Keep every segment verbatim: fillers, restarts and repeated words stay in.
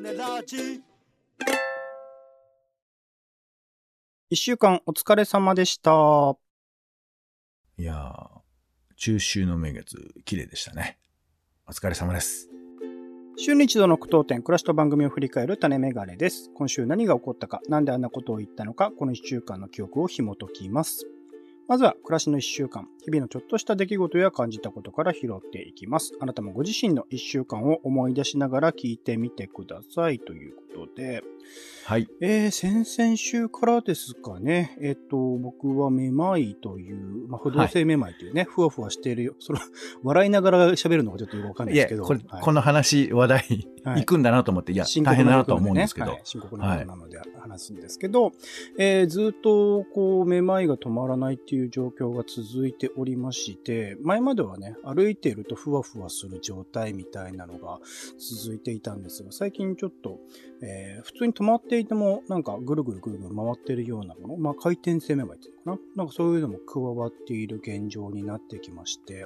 ネラジ。いっしゅうかんお疲れ様でした。いやー、中秋の名月綺麗でしたね。お疲れ様です。週に一度の句読点、暮らしと番組を振り返る種メガネです。今週何が起こったか、なんであんなことを言ったのか、このいっしゅうかんの記憶を紐解きます。まずは暮らしのいっしゅうかん、日々のちょっとした出来事や感じたことから拾っていきます。あなたもご自身のいっしゅうかんを思い出しながら聞いてみてくださいということで、はい、えー、先々週からですかね、えっと、僕はめまいという、まあ、不動性めまいというね、はい、ふわふわしているよ、それ笑いながら喋るのがちょっとよくわかんないですけど、いや、これ、はい、この話、話題、はい、行くんだなと思って、いや、大変だなと思うんですけど、はい、深刻なことなので話すんですけど、はい、えー、ずっとこう、めまいが止まらないっていういう状況が続いておりまして、前まではね、歩いているとふわふわする状態みたいなのが続いていたんですが、最近ちょっと、えー、普通に止まっていてもなんかぐるぐるぐるぐる回ってるようなもの、まあ、回転性めまいっていうのかな、なんかそういうのも加わっている現状になってきまして、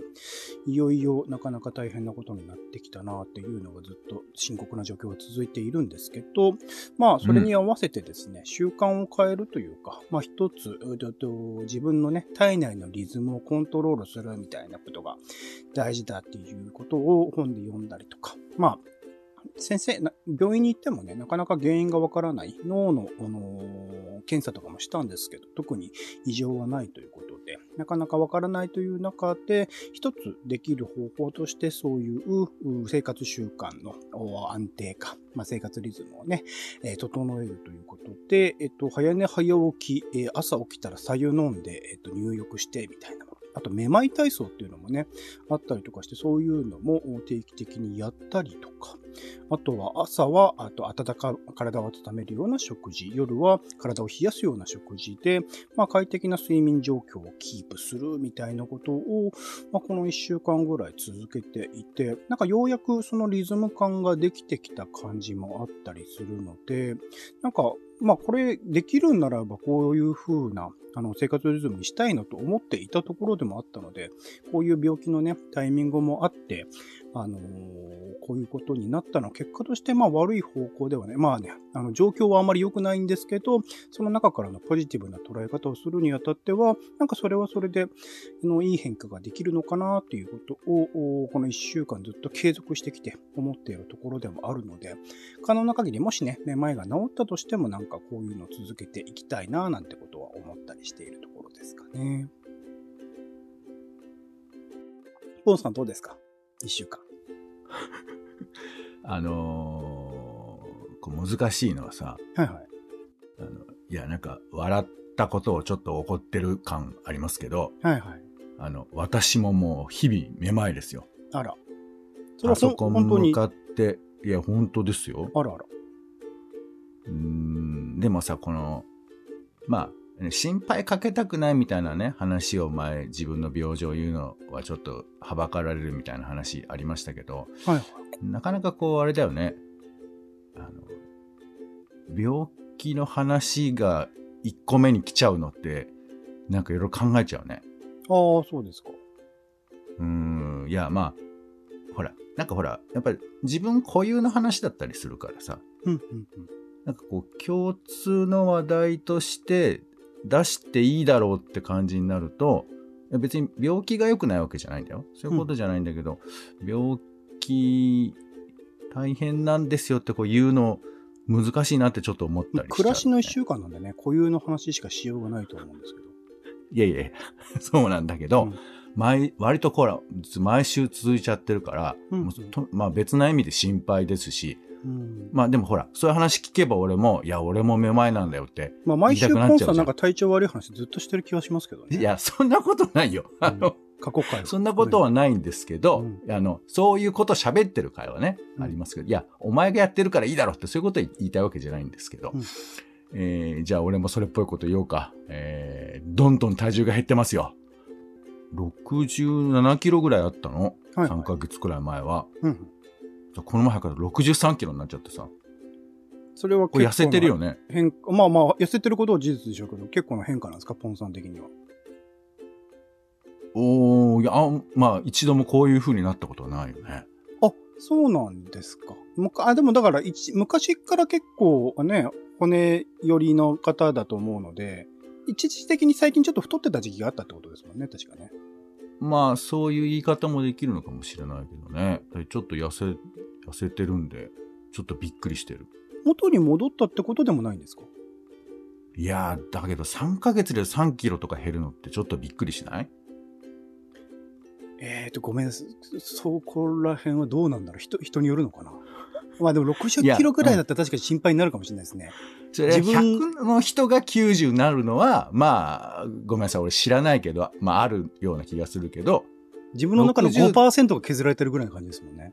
いよいよなかなか大変なことになってきたなっていうのがずっと深刻な状況が続いているんですけど、まあそれに合わせてですね、うん、習慣を変えるというか、まあ一つ自分のね、体内のリズムをコントロールするみたいなことが大事だっていうことを本で読んだりとか、まあ先生、病院に行ってもね、なかなか原因がわからない脳の、あのー、検査とかもしたんですけど、特に異常はないということで、なかなかわからないという中で、一つできる方法として、そういう生活習慣の安定化、まあ、生活リズムをね、えー、整えるということで、えっと、早寝早起き、えー、朝起きたら白湯飲んで、えっと、入浴してみたいなもの。あと、めまい体操っていうのもね、あったりとかして、そういうのも定期的にやったりとか、あとは朝は、あと温か、体を温めるような食事、夜は体を冷やすような食事で、まあ、快適な睡眠状況をキープするみたいなことを、まあ、このいっしゅうかんぐらい続けていて、なんかようやくそのリズム感ができてきた感じもあったりするので、なんか、まあこれできるならばこういう風なあの生活リズムにしたいなと思っていたところでもあったので、こういう病気のね、タイミングもあって、あのー、こういうことになったのは結果としてまあ悪い方向ではね、まあね、あの状況はあまり良くないんですけど、その中からのポジティブな捉え方をするにあたっては、なんかそれはそれでのいい変化ができるのかなということを、このいっしゅうかんずっと継続してきて思っているところでもあるので、可能な限りもしね、めまいが治ったとしてもなんかこういうのを続けていきたいななんてことは思ったりしているところですかね。ポンさんどうですかいっしゅうかん。あのー、こう難しいのはさ、はいはい、あのいやなんか笑ったことをちょっと怒ってる感ありますけど、はいはい、あの私ももう日々めまいですよ。あら、それはパソコン向かっていや本当ですよ。あらあら。うーんでもさ、このまあ心配かけたくないみたいなね話を前自分の病状を言うのはちょっとはばかられるみたいな話ありましたけど、はい、なかなかこうあれだよね、あの病気の話がいっこめに来ちゃうのってなんかいろいろ考えちゃうね。ああそうですか。うーんいやまあほらなんかほらやっぱり自分固有の話だったりするからさ、うんうんうんなんかこう共通の話題として出していいだろうって感じになると、別に病気が良くないわけじゃないんだよ、そういうことじゃないんだけど、うん、病気大変なんですよってこう言うの難しいなってちょっと思ったりしちゃう、ね、暮らしのいっしゅうかんなんでね、固有の話しかしようがないと思うんですけど。いやいやそうなんだけど、うん、毎割とこら毎週続いちゃってるから、うんうんまあ、別な意味で心配ですし、うん、まあでもほらそういう話聞けば俺もいや俺もめまいなんだよって言いたくなっちゃうじゃん。まあ毎週ポンさんなんか体調悪い話ずっとしてる気はしますけどね。いやそんなことないよ、あの、うん、過去回そんなことはないんですけど、うん、あのそういうこと喋ってる会はね、うん、ありますけど、いやお前がやってるからいいだろってそういうこと言いたいわけじゃないんですけど、うんえー、じゃあ俺もそれっぽいこと言おうか、えー、どんどん体重が減ってますよ。ろくじゅうななキロぐらいあったの、はいはい、さんかげつくらい前は、うんこの前からろくじゅうさんキロになっちゃってさ。それは結構痩せてるよね。変まあまあ痩せてることは事実でしょうけど、結構な変化なんですかポンさん的には。おーいやあまあ一度もこういう風になったことはないよね。あそうなんですか。むかあでもだから一昔から結構ね骨寄りの方だと思うので、一時的に最近ちょっと太ってた時期があったってことですもんね、確かね。まあそういう言い方もできるのかもしれないけどね。ちょっと痩せ痩せてるんでちょっとびっくりしてる。元に戻ったってことでもないんですか？いやーだけどさんかげつでさんキロとか減るのってちょっとびっくりしない？えーとごめん、そこら辺はどうなんだろう、 人, 人によるのかな。まあでもろくじゅっキロぐらいだったら確かに心配になるかもしれないですね。うん、自分ひゃくの人がきゅうじゅうになるのはまあごめんなさい俺知らないけど、まああるような気がするけど、自分の中の ごパーセント が削られてるぐらいの感じですもんね。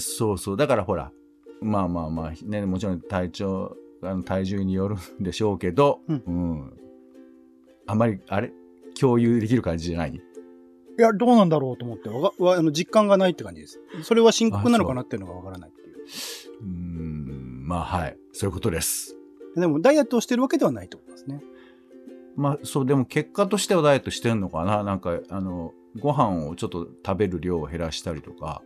そうそう、だからほらまあまあまあね、もちろん体調あの体重によるんでしょうけど、うんうん、あんまりあれ共有できる感じじゃない。いや、どうなんだろうと思って、わわあの実感がないって感じです。それは深刻なのかなっていうのがわからないっていう。うーん、まあはい、そういうことです。でもダイエットをしてるわけではないと思いますね。まあそう、でも結果としてはダイエットしてるのかな、なんかあのご飯をちょっと食べる量を減らしたりとか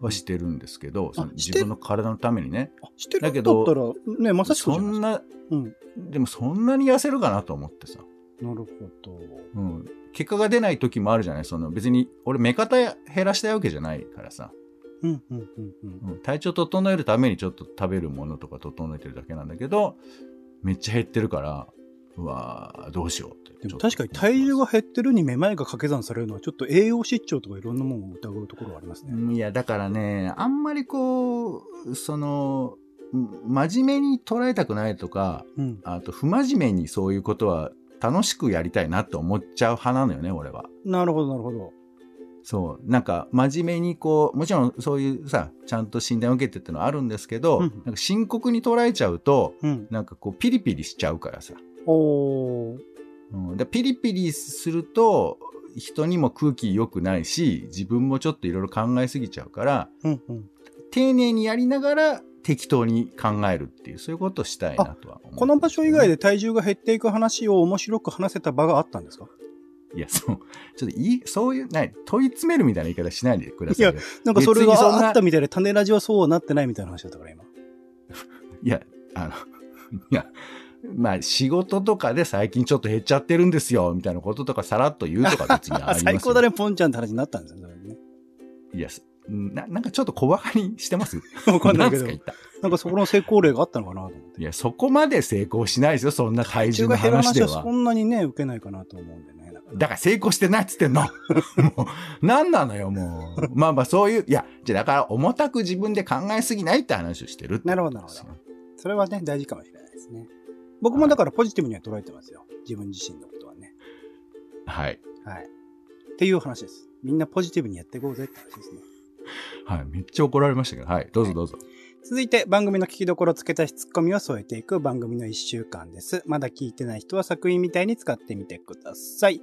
はしてるんですけど、うんうんうん、その自分の体のためにね。あ、してるだけだったらね、まさしくそんな、うん、でもそんなに痩せるかなと思ってさ。なるほど。うん。結果が出ない時もあるじゃない。その別に俺目方減らしたいわけじゃないからさ、うんうんうんうん、体調整えるためにちょっと食べるものとか整えてるだけなんだけど、めっちゃ減ってるから、うわどうしようって。でも確かに体重が減ってるにめまいが掛け算されるのはちょっと栄養失調とかいろんなものを疑うところはありますね。いやだからね、あんまりこうその真面目に捉えたくないとか、うん、あと不真面目にそういうことは楽しくやりたいなって思っちゃう派なのよね、俺は。なるほどなるほど。そう、なんか真面目にこう、もちろんそういうさちゃんと診断を受けてってのはあるんですけど、うん、なんか深刻に捉えちゃうと、うん、なんかこうピリピリしちゃうからさ。おー、うん、でピリピリすると人にも空気良くないし、自分もちょっといろいろ考えすぎちゃうから、うんうん、丁寧にやりながら適当に考えるっていう、そういうことをしたいなとは思う、ね。この場所以外で体重が減っていく話を面白く話せた場があったんですか？いや、そうちょっといい、そういうない問い詰めるみたいな言い方しないでください。いや、なんかそれがあったみたいで、種ラジはそうはなってないみたいな話だったから今。いやあのいやまあ仕事とかで最近ちょっと減っちゃってるんですよみたいなこととかさらっと言うとか別にありますよ。最高だね、ポンちゃんって話になったんですよ、それね。いや。な, なんかちょっと小馬鹿にしてますわかんないけど。なんかなんかそこの成功例があったのかなと思って。いや、そこまで成功しないですよ、そんな体重の話では。体重が減る話はそんなにね、受けないかなと思うんでね。だか ら, だから成功してないっつってんの。もう、なんなのよ、もう。まあまあそういう、いや、じゃだから重たく自分で考えすぎないって話をしてるって。なるほど、なるほど。それはね、大事かもしれないですね。僕もだからポジティブには捉えてますよ、自分自身のことはね。はい。はい。っていう話です。みんなポジティブにやっていこうぜって話ですね。はい、めっちゃ怒られましたけど、はい、どうぞどうぞ。続いて番組の聞きどころをつけたしツッコミを添えていく番組のいっしゅうかんです。まだ聞いてない人は作品みたいに使ってみてください。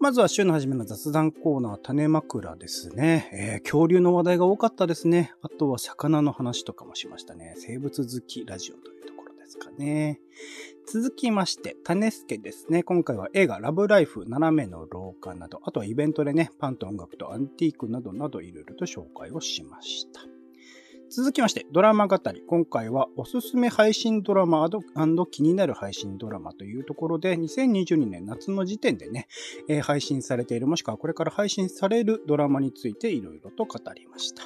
まずは週の初めの雑談コーナー、種枕ですね、えー、恐竜の話題が多かったですね。あとは魚の話とかもしましたね。生物好きラジオというところですかね。続きまして種助ですね。今回は映画ラブライフ、斜めの廊下など、あとはイベントでね、パンと音楽とアンティークなどなどいろいろと紹介をしました。続きましてドラマ語り、今回はおすすめ配信ドラマ&気になる配信ドラマというところで、にせんにじゅうにねん夏の時点でね、えー、配信されている、もしくはこれから配信されるドラマについていろいろと語りました。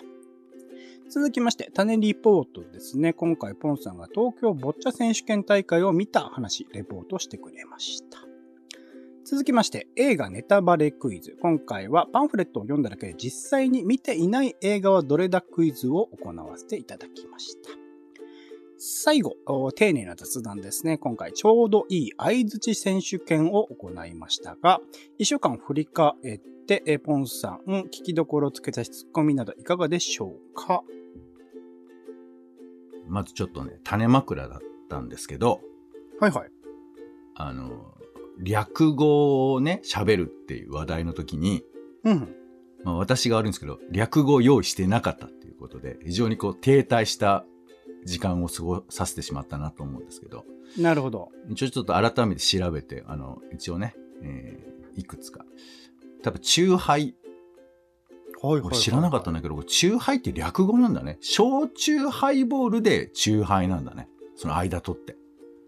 続きまして、種リポートですね。今回、ポンさんが東京ボッチャ選手権大会を見た話、レポートしてくれました。続きまして、映画ネタバレクイズ。今回はパンフレットを読んだだけで実際に見ていない映画はどれだクイズを行わせていただきました。最後、丁寧な雑談ですね。今回、ちょうどいい相づち選手権を行いましたが、一週間振り返って、ポンさん、聞きどころをつけたしツッコミなどいかがでしょうか？まずちょっとね、種枕だったんですけど、はいはい、あの略語をね喋るっていう話題の時に、うん、まあ、私が悪いんですけど略語を用意してなかったっていうことで非常にこう停滞した時間を過ごさせてしまったなと思うんですけど、なるほど。一応ちょっと改めて調べて、あの一応ね、えー、いくつか多分チューハイはいはいはい、俺知らなかったんだけど、チューハイって略語なんだね。焼酎ハイボールでチューハイなんだね。その間取って。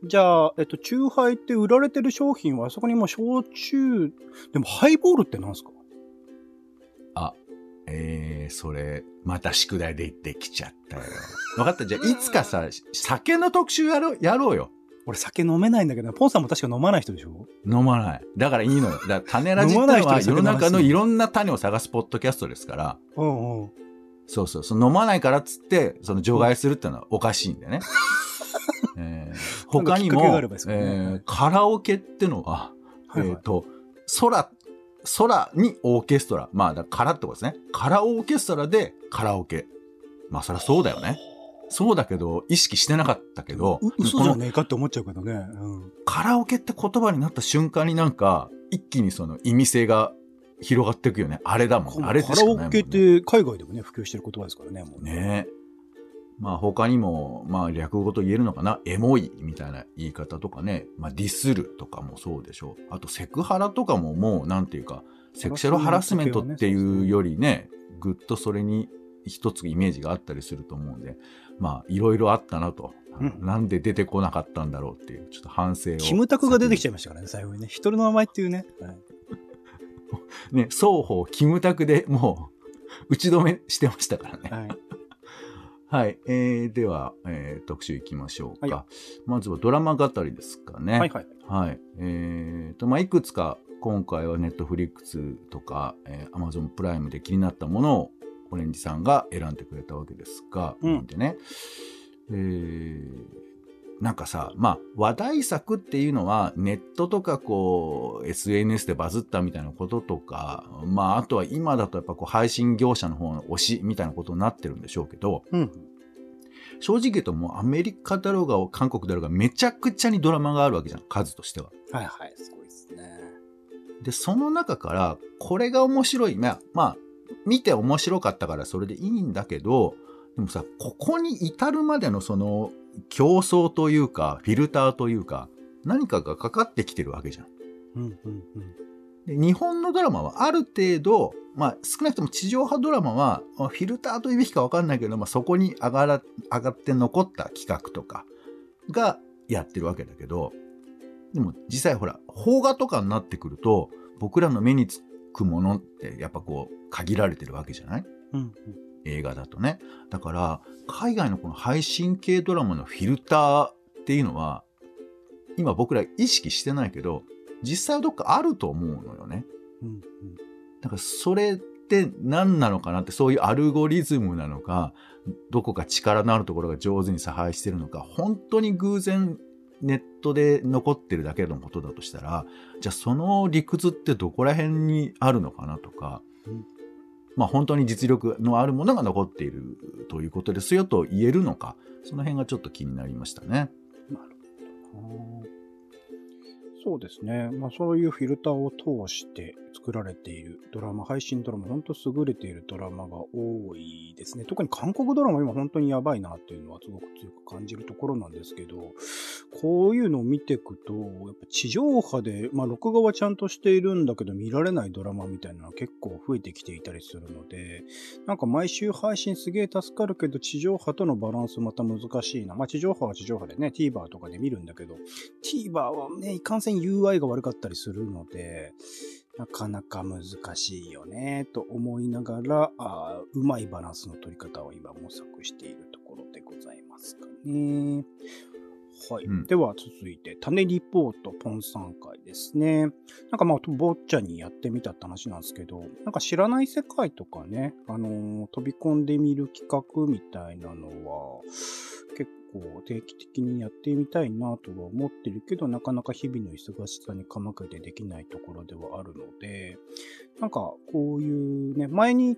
じゃあ、えっと、チューハイって売られてる商品はあそこにもう焼酎、でもハイボールってなんですか？あ、えー、それ、また宿題で言ってきちゃったよ。分かった。じゃあ、いつかさ、酒の特集やろう、やろうよ。俺酒飲めないんだけど、ポンさんも確か飲まない人でしょ？飲まない。だからいいのよ。だから種ラジってのは世の中のいろんな種を探すポッドキャストですから。うんうん。そうそう。その飲まないからっつって、その除外するってのはおかしいんだよね。えー、他にも、ねえー、カラオケってのは、はいはい、えっと、空、空にオーケストラ。まあ、だからってことですね。カラオケストラでカラオケ。まあ、そりゃそうだよね。そうだけど、意識してなかったけど。嘘じゃねえかって思っちゃうけどね、うん。カラオケって言葉になった瞬間になんか、一気にその意味性が広がっていくよね。あれだもん。あれってしかないもんね。カラオケって海外でもね、普及してる言葉ですからね。もうね。ねまあ他にも、まあ略語と言えるのかな。エモいみたいな言い方とかね。まあディスるとかもそうでしょう。あとセクハラとかももうなんていうか、セクシャルハラスメントっていうよりね、ぐっとそれに一つイメージがあったりすると思うんで、まあいろいろあったなと、うん。なんで出てこなかったんだろうっていう、ちょっと反省を。キムタクが出てきちゃいましたからね、最後にね。人の名前っていうね。はい、ね、双方キムタクでもう打ち止めしてましたからね。はいはい、えー、では、えー、特集いきましょうか、はい、まずはドラマ語りですかね。はいはい、はいえーとまあ、いくつか今回は Netflix とか、えー、Amazon プライムで気になったものをオレンジさんが選んでくれたわけですが、うん、でね、えー、なんかさ、まあ、話題作っていうのはネットとかこう エスエヌエス でバズったみたいなこととか、まあ、あとは今だとやっぱこう配信業者の方の推しみたいなことになってるんでしょうけど、うん、正直言うともうアメリカだろうが韓国だろうがめちゃくちゃにドラマがあるわけじゃん、数としては。はいはい、すごいですね。で、その中からこれが面白い、まあ、まあ、見て面白かったからそれでいいんだけど、でもさ、ここに至るまでのその競争というかフィルターというか何かがかかってきてるわけじゃん。うんうんうん、で日本のドラマはある程度、まあ、少なくとも地上波ドラマはフィルターというべきか分かんないけど、まあ、そこに上がら、上がって残った企画とかがやってるわけだけど、でも実際ほら邦画とかになってくると僕らの目につくものってやっぱこう限られてるわけじゃない？うんうん映画だとね。だから海外のこの配信系ドラマのフィルターっていうのは今僕ら意識してないけど実際はどっかあると思うのよね、うんうん、だからそれって何なのかなって、そういうアルゴリズムなのかどこか力のあるところが上手に差配してるのか、本当に偶然ネットで残ってるだけのことだとしたら、じゃあその理屈ってどこら辺にあるのかなとか、うんまあ、本当に実力のあるものが残っているということですよと言えるのか、その辺がちょっと気になりましたね。なるほど。そうですね、まあ、そういうフィルターを通して作られているドラマ、配信ドラマ、本当優れているドラマが多いですね。特に韓国ドラマ今本当にやばいなっていうのはすごく強く感じるところなんですけど、こういうのを見ていくとやっぱ地上波で、まあ、録画はちゃんとしているんだけど見られないドラマみたいなのは結構増えてきていたりするので、なんか毎週配信すげえ助かるけど地上波とのバランスまた難しいな。まあ、地上波は地上波でね TVer とかで見るんだけど TVer はねいかんせんユーアイ が悪かったりするのでなかなか難しいよねと思いながら、あ、うまいバランスの取り方を今模索しているところでございますかね。はい、うん、では続いて種リポートポンさん会ですね。なんかまあぼっちゃにやってみたって話なんですけど、なんか知らない世界とかね、あのー、飛び込んでみる企画みたいなのは結構定期的にやってみたいなとは思ってるけど、なかなか日々の忙しさにかまけてできないところではあるので、なんかこういうね、前に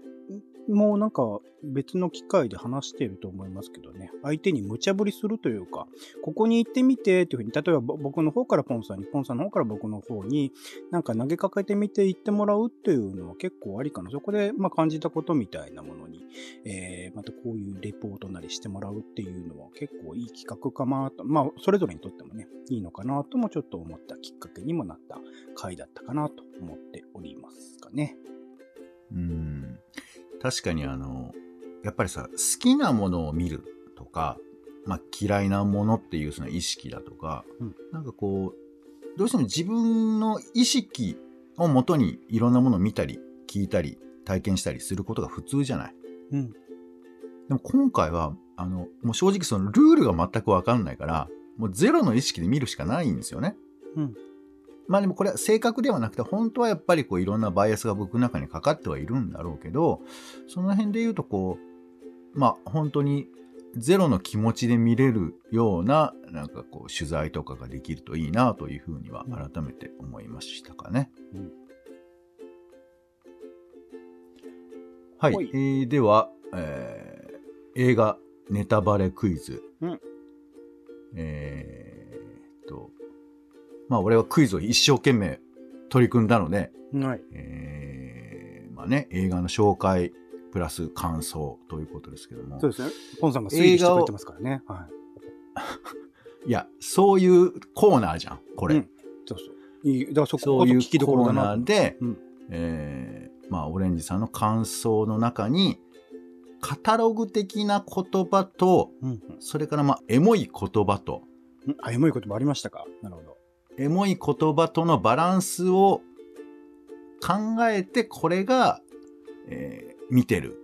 もうなんか別の機会で話していると思いますけどね、相手に無茶ぶりするというか、ここに行ってみてというふうに、例えば僕の方からポンさんに、ポンさんの方から僕の方になんか投げかけてみて行ってもらうっていうのは結構ありかな。そこでまあ感じたことみたいなものに、えー、またこういうレポートなりしてもらうっていうのは結構いい企画かなと、まあそれぞれにとってもねいいのかなともちょっと思ったきっかけにもなった回だったかなと思っておりますかね。うーん確かにあのやっぱりさ、好きなものを見るとか、まあ、嫌いなものっていうその意識だとか、うん、なんかこうどうしても自分の意識をもとにいろんなものを見たり聞いたり体験したりすることが普通じゃない、うん、でも今回はあのもう正直そのルールが全く分かんないからもうゼロの意識で見るしかないんですよね、うん、まあでもこれは正確ではなくて本当はやっぱりこういろんなバイアスが僕の中にかかってはいるんだろうけど、その辺で言うとこうまあ本当にゼロの気持ちで見れるようななんかこう取材とかができるといいなというふうには改めて思いましたかね、うんうん、はい、はいえー、では、えー、映画ネタバレクイズ、うん、えーっとまあ俺はクイズを一生懸命取り組んだので、はいえー、まあね映画の紹介プラス感想ということですけども、そうですね。ポンさんが推理してくれてますからね。はい。いやそういうコーナーじゃんこれ。うん、そうそう。いいだからそこそういうコーナーで、うんえー、まあオレンジさんの感想の中にカタログ的な言葉と、うん、それからまあエモい言葉と、うん、あエモい言葉ありましたか。なるほど。エモい言葉とのバランスを考えてこれが、えー見てる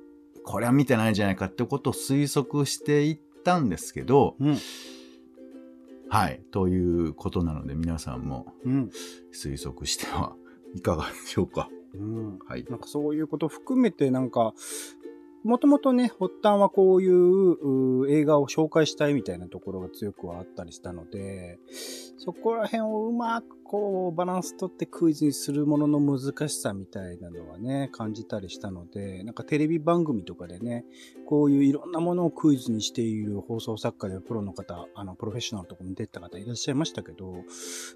これは見てないんじゃないかってことを推測していったんですけど、うん、はいということなので皆さんも推測してはいかがでしょうか、うんはい、なんかそういうことを含めてなんかもともとね発端はこういうう映画を紹介したいみたいなところが強くはあったりしたので、そこら辺をうまくこうバランス取ってクイズにするものの難しさみたいなのはね感じたりしたので、なんかテレビ番組とかでねこういういろんなものをクイズにしている放送作家でプロの方あのプロフェッショナルとかに出た方いらっしゃいましたけど、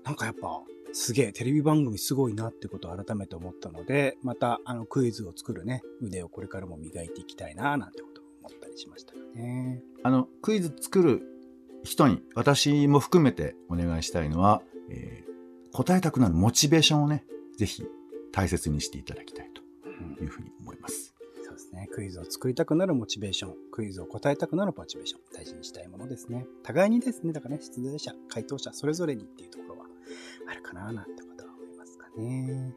なんかやっぱすげえテレビ番組すごいなってことを改めて思ったので、またあのクイズを作るね腕をこれからも磨いていきたいななんてことを思ったりしましたね。あのクイズ作る人に私も含めてお願いしたいのは、えー答えたくなるモチベーションをね、ぜひ大切にしていただきたいというふうに思います、うん。そうですね。クイズを作りたくなるモチベーション、クイズを答えたくなるモチベーション、大事にしたいものですね。互いにですね、だからね、出題者、回答者、それぞれにっていうところはあるかななんてことは思いますかね。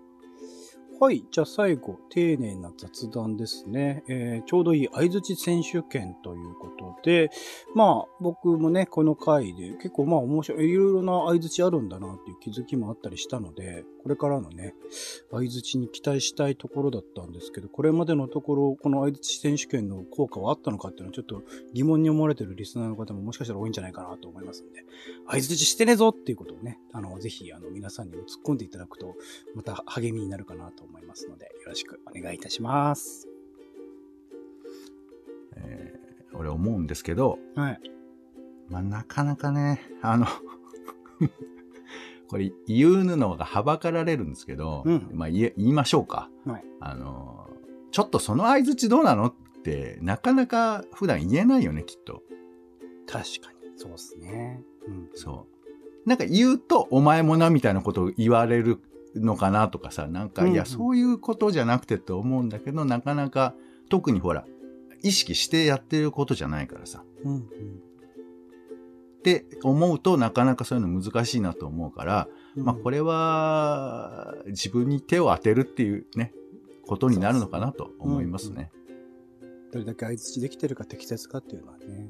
はい。じゃあ最後、丁寧な雑談ですね。えー、ちょうどいい相槌選手権ということで、まあ僕もね、この回で結構まあ面白い、いろいろな相槌あるんだなっていう気づきもあったりしたので、これからのね、相槌に期待したいところだったんですけど、これまでのところ、この相槌選手権の効果はあったのかっていうのはちょっと疑問に思われてるリスナーの方ももしかしたら多いんじゃないかなと思いますんで、相槌してねえぞっていうことをね、あの、ぜひあの皆さんにも突っ込んでいただくと、また励みになるかなと思いますのでよろしくお願いいたします、えー、俺思うんですけど、はいまあ、なかなかねあのこれ言うのがはばかられるんですけど、うんまあ、言, 言いましょうか、はい、あのちょっとその相槌どうなのってなかなか普段言えないよねきっと。確かにそうですね、うん、そうなんか言うとお前もなみたいなことを言われるのかなとかさ、なんか、うんうん、いやそういうことじゃなくてと思うんだけど、なかなか特にほら意識してやってることじゃないからさ、うんうん、って思うとなかなかそういうの難しいなと思うから、うんまあ、これは自分に手を当てるっていうねことになるのかなと思いますね、うんうん、どれだけ相槌できてるか適切かっていうのはね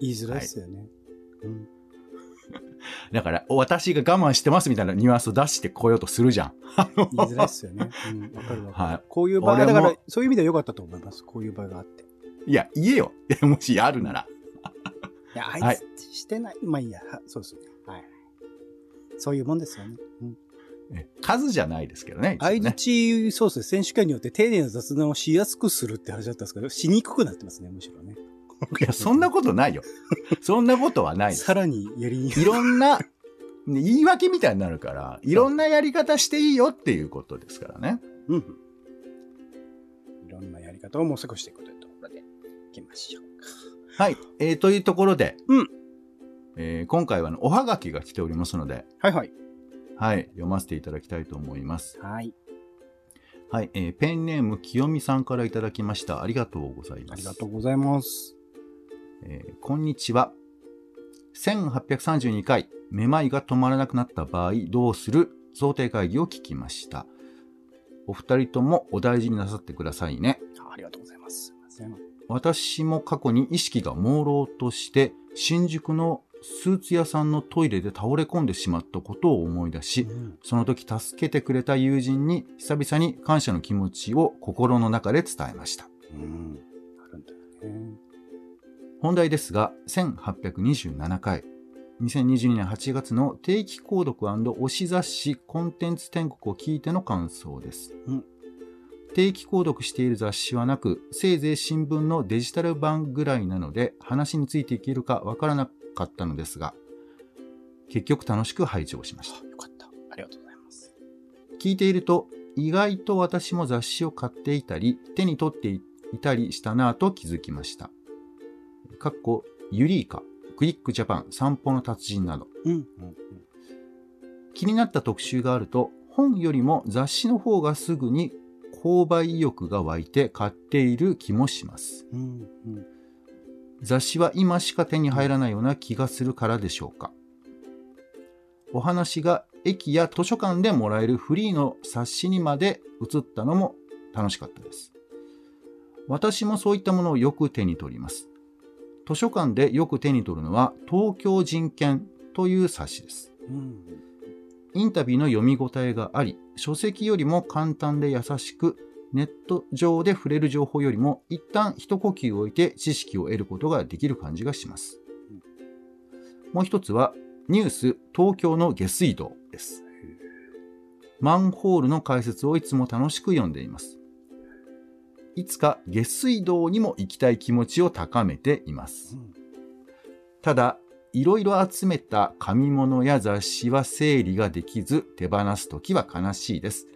言いづらいですよね、はいうんだから私が我慢してますみたいなニュアンスを出してこようとするじゃん言いづらいっすよね、うん、分かる分かる、はい、こういう場合だからそういう意味では良かったと思います。こういう場合があっていや言えよもしあるならいやあいつしてない、はい、まあいいやそうですね、はい、そういうもんですよね、うん、え数じゃないですけどね相槌、ね、そうですね選手会によって丁寧な雑談をしやすくするって話だったんですけどしにくくなってますねむしろね。いやそんなことないよそんなことはないさらにやりいろんな、ね、言い訳みたいになるからいろんなやり方していいよっていうことですからね、うん、いろんなやり方を模索していくというところでいきましょうか。はい、えー、というところで、うんえー、今回はのおはがきが来ておりますのではいはいはい読ませていただきたいと思います。はいはい、えー、ペンネームきよみさんからいただきました。ありがとうございます。ありがとうございます、えー、こんにちは。せんはっぴゃくさんじゅうにかい、めまいが止まらなくなった場合どうする想定会議を聞きました。お二人ともお大事になさってくださいね。ありがとうございます。私も過去に意識が朦朧として新宿のスーツ屋さんのトイレで倒れ込んでしまったことを思い出し、うん、その時助けてくれた友人に久々に感謝の気持ちを心の中で伝えました、うん、あるんだよね。本題ですが、せんはっぴゃくにじゅうななかい、にせんにじゅうにねんはちがつの定期購読&推し雑誌コンテンツ天国を聞いての感想です、うん、定期購読している雑誌はなく、せいぜい新聞のデジタル版ぐらいなので話についていけるかわからなかったのですが、結局楽しく拝聴しました。よかった、ありがとうございます。聞いていると意外と私も雑誌を買っていたり手に取っていたりしたなぁと気づきました。かっこユリイカ、クリックジャパン、散歩の達人など、うんうんうん、気になった特集があると本よりも雑誌の方がすぐに購買意欲が湧いて買っている気もします、うんうん、雑誌は今しか手に入らないような気がするからでしょうか。お話が駅や図書館でもらえるフリーの冊子にまで移ったのも楽しかったです。私もそういったものをよく手に取ります。図書館でよく手に取るのは東京人権という冊子です、うん、インタビューの読み応えがあり、書籍よりも簡単で優しく、ネット上で触れる情報よりも一旦一呼吸置いて知識を得ることができる感じがします、うん、もう一つはニュース東京の下水道です。マンホールの解説をいつも楽しく読んでいます。いつか下水道にも行きたい気持ちを高めています。ただ、いろいろ集めた紙物や雑誌は整理ができず、手放すときは悲しいです。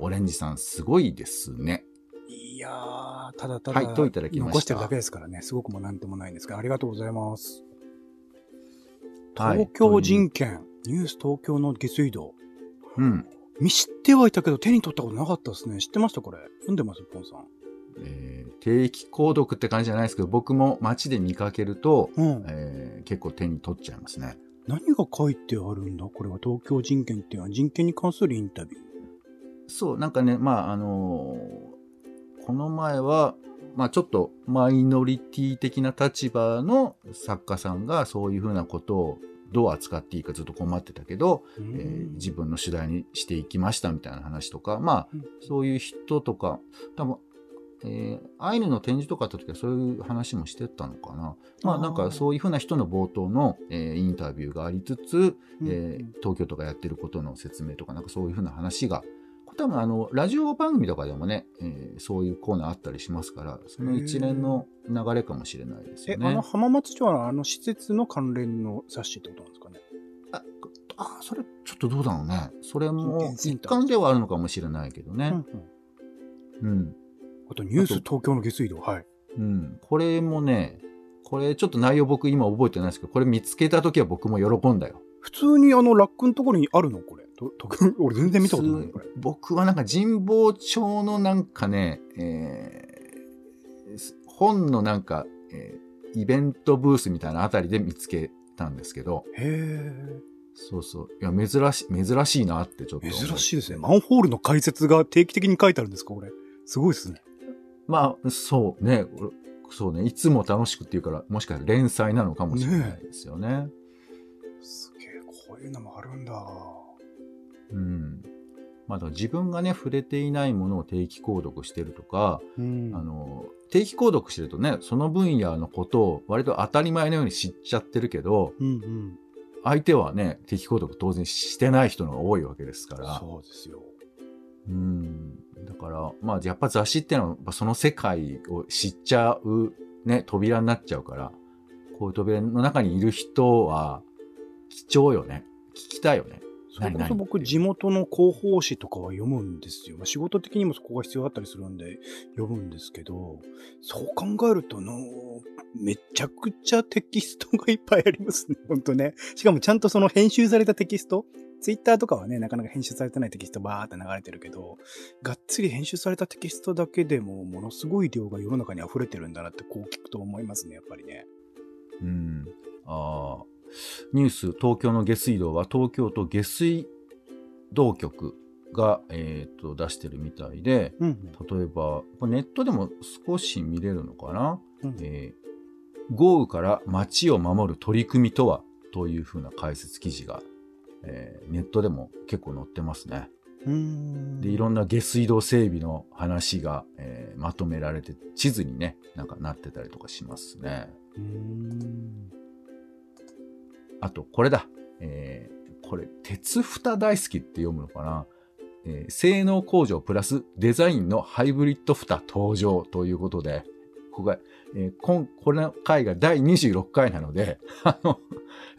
オレンジさん、すごいですね。いやー、ただただ、はい、といただきました。残してるだけですからね、すごくもなんともないんですが、ありがとうございます。東京人権、はい、ニュース東京の下水道。うん。見知ってはいたけど、手に取ったことなかったですね。知ってましたこれ。読んでますポンさん。えー、定期購読って感じじゃないですけど、僕も街で見かけると、うん、えー、結構手に取っちゃいますね。何が書いてあるんだこれは。東京人権っていうのは人権に関するインタビュー。そうなんかね、まああのー、この前は、まあ、ちょっとマイノリティ的な立場の作家さんがそういうふうなことをどう扱っていいかずっと困ってたけど、えー、自分の主題にしていきましたみたいな話とか、まあ、うん、そういう人とか多分えー、アイヌの展示とかあった時はそういう話もしてたのかな。まあなんかそういうふうな人の冒頭の、えー、インタビューがありつつ、うんえー、東京とかやってることの説明とかなんかそういうふうな話が多分あのラジオ番組とかでもね、えー、そういうコーナーあったりしますから、その一連の流れかもしれないですよね。えあの浜松町のあの施設の関連の冊子ってことなんですかね。ああ、それちょっとどうだろうね。それも一環ではあるのかもしれないけどね。うん、うんうん、あとニュース東京の下水道、はい、うん、これもね、これちょっと内容僕今覚えてないですけど、これ見つけた時は僕も喜んだよ。普通にあのラックのところにあるのこれ。と俺全然見たことないこれ。僕はなんか神保町のなんかね、えー、本のなんか、えー、イベントブースみたいなあたりで見つけたんですけど。へー。そうそう。いや珍し珍しいなってちょっと。珍しいですね。マンホールの解説が定期的に書いてあるんですかこれ。すごいですね。まあ、そうね。そうね。いつも楽しくっていうから、もしかしたら連載なのかもしれないですよね。ねえ。すげえ、こういうのもあるんだ。うん。まあ、だから自分がね、触れていないものを定期購読してるとか、うん、あの、定期購読してるとね、その分野のことを割と当たり前のように知っちゃってるけど、うんうん、相手はね、定期購読当然してない人のが多いわけですから。そうですよ。うん、だから、まあ、やっぱ雑誌ってのはその世界を知っちゃう、ね、扉になっちゃうから、こういう扉の中にいる人は貴重よね。聞きたいよね。それこそ僕地元の広報誌とかは読むんですよ、まあ、仕事的にもそこが必要だったりするんで読むんですけど、そう考えるとのめちゃくちゃテキストがいっぱいありますね。本当ね。しかもちゃんとその編集されたテキストツイッターとかはね、なかなか編集されてないテキストバーって流れてるけど、がっつり編集されたテキストだけでもものすごい量が世の中に溢れてるんだなってこう聞くと思いますね、やっぱりね。うん。ああ。ニュース、東京の下水道は東京都下水道局が、えー、と出してるみたいで、うんうん、例えばネットでも少し見れるのかな、うんえー、豪雨から街を守る取り組みとはというふうな解説記事が、えー、ネットでも結構載ってますね。うーんでいろんな下水道整備の話が、えー、まとめられて地図にねなんかなってたりとかしますね。うーんあとこれだ、えー、これ鉄蓋大好きって読むのかな、えー、性能向上プラスデザインのハイブリッド蓋登場ということで、ここが、えー、こ, この回がだいにじゅうろっかいなので、あのや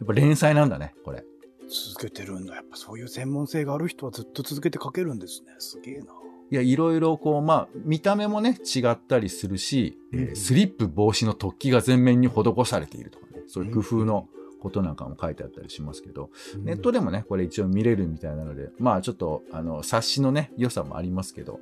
っぱ連載なんだねこれ。続けてるんだ、やっぱそういう専門性がある人はずっと続けて書けるんですね、すげえな。いやいろいろこうまあ見た目もね違ったりするし、うんえー、スリップ防止の突起が全面に施されているとかね、そういう工夫の、うんことなんかも書いてあったりしますけど、ネットでもねこれ一応見れるみたいなので、まあちょっとあの冊子のね良さもありますけど、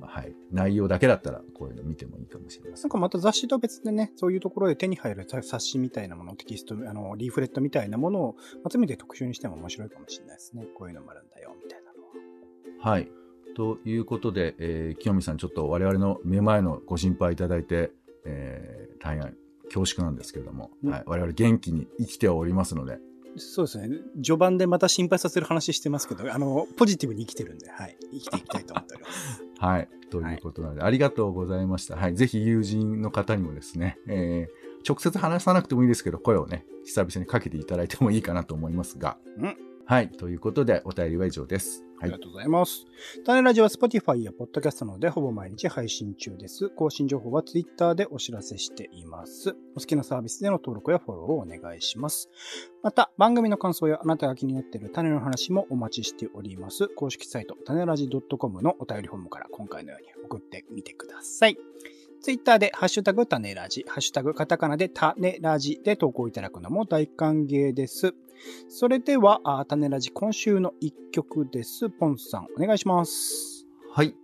まあ、はい内容だけだったらこういうの見てもいいかもしれません。なんかまた雑誌と別でね、そういうところで手に入る冊子みたいなもの、テキストあのリーフレットみたいなものを集めて特集にしても面白いかもしれないですね。こういうのもあるんだよみたいなのは。はいということで、えー、清美さんちょっと我々の目前のご心配いただいて、えー、大変恐縮なんですけれども、はい、我々元気に生きておりますので。そうですね、序盤でまた心配させる話してますけど、あのポジティブに生きてるんで、はい、生きていきたいと思っておりますはいということなので、はい、ありがとうございました、はい、ぜひ友人の方にもですね、えー、直接話さなくてもいいですけど声をね久々にかけていただいてもいいかなと思いますが、うんはいということでお便りは以上です。ありがとうございます。タネラジは Spotify や Podcast などでほぼ毎日配信中です。更新情報は Twitter でお知らせしています。お好きなサービスでの登録やフォローをお願いします。また、番組の感想やあなたが気になっているタネの話もお待ちしております。公式サイト、タネラジ .com のお便りフォームから今回のように送ってみてください。ツイッターでハッシュタグタネラジ、ハッシュタグカタカナでタネラジで投稿いただくのも大歓迎です。それではタネラジ今週の一曲です。ポンさんお願いします。はい、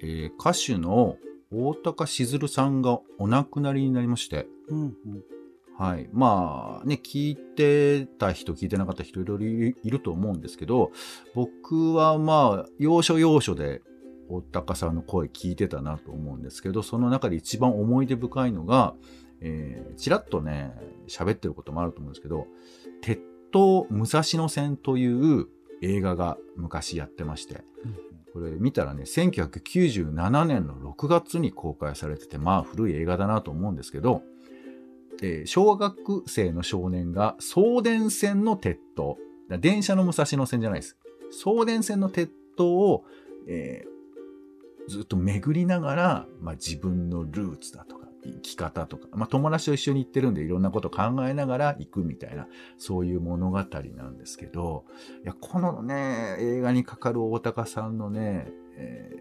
えー、歌手の大高しずるさんがお亡くなりになりまして、うんうん、はい、まあね聞いてた人聞いてなかった人いろいろいると思うんですけど、僕はまあ要所要所で大高さんの声聞いてたなと思うんですけど、その中で一番思い出深いのが、えー、ちらっとね喋ってることもあると思うんですけど、鉄塔武蔵野線という映画が昔やってまして、うん、これ見たらねせんきゅうひゃくきゅうじゅうななねんのろくがつに公開されてて、まあ古い映画だなと思うんですけど、えー、小学生の少年が送電線の鉄塔、電車の武蔵野線じゃないです、送電線の鉄塔を、えーずっと巡りながら、まあ、自分のルーツだとか生き方とか、まあ、友達と一緒に行ってるんでいろんなことを考えながら行くみたいな、そういう物語なんですけど、いやこのね映画にかかる大高さんのね、え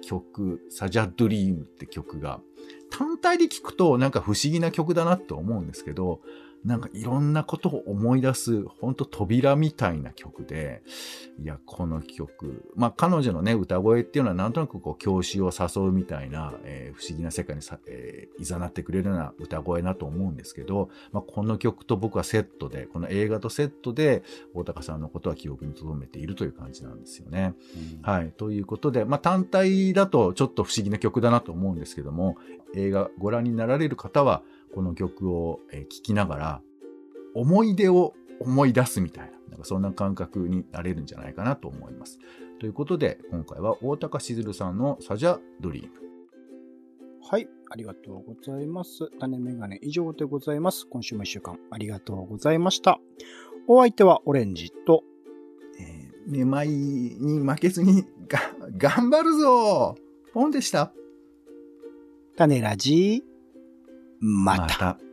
ー、曲「サジャ ドリーム って曲が単体で聞くとなんか不思議な曲だなと思うんですけど、なんかいろんなことを思い出す本当扉みたいな曲で、いやこの曲、まあ彼女のね歌声っていうのはなんとなくこう郷愁を誘うみたいな、えー、不思議な世界にさ、えー、誘ってくれるような歌声だと思うんですけど、まあ、この曲と僕はセットで、この映画とセットで大高さんのことは記憶に留めているという感じなんですよね、うん、はいということで、まあ単体だとちょっと不思議な曲だなと思うんですけども、映画ご覧になられる方はこの曲を聴きながら思い出を思い出すみたい な, なんかそんな感覚になれるんじゃないかなと思います。ということで今回は大高しずるさんのサジャ ドリーム。はい、ありがとうございます。種メガネ以上でございます。今週もいっしゅうかんありがとうございました。お相手はオレンジと、えー、めまいに負けずにが頑張るぞポンでした。種ラジーまた。また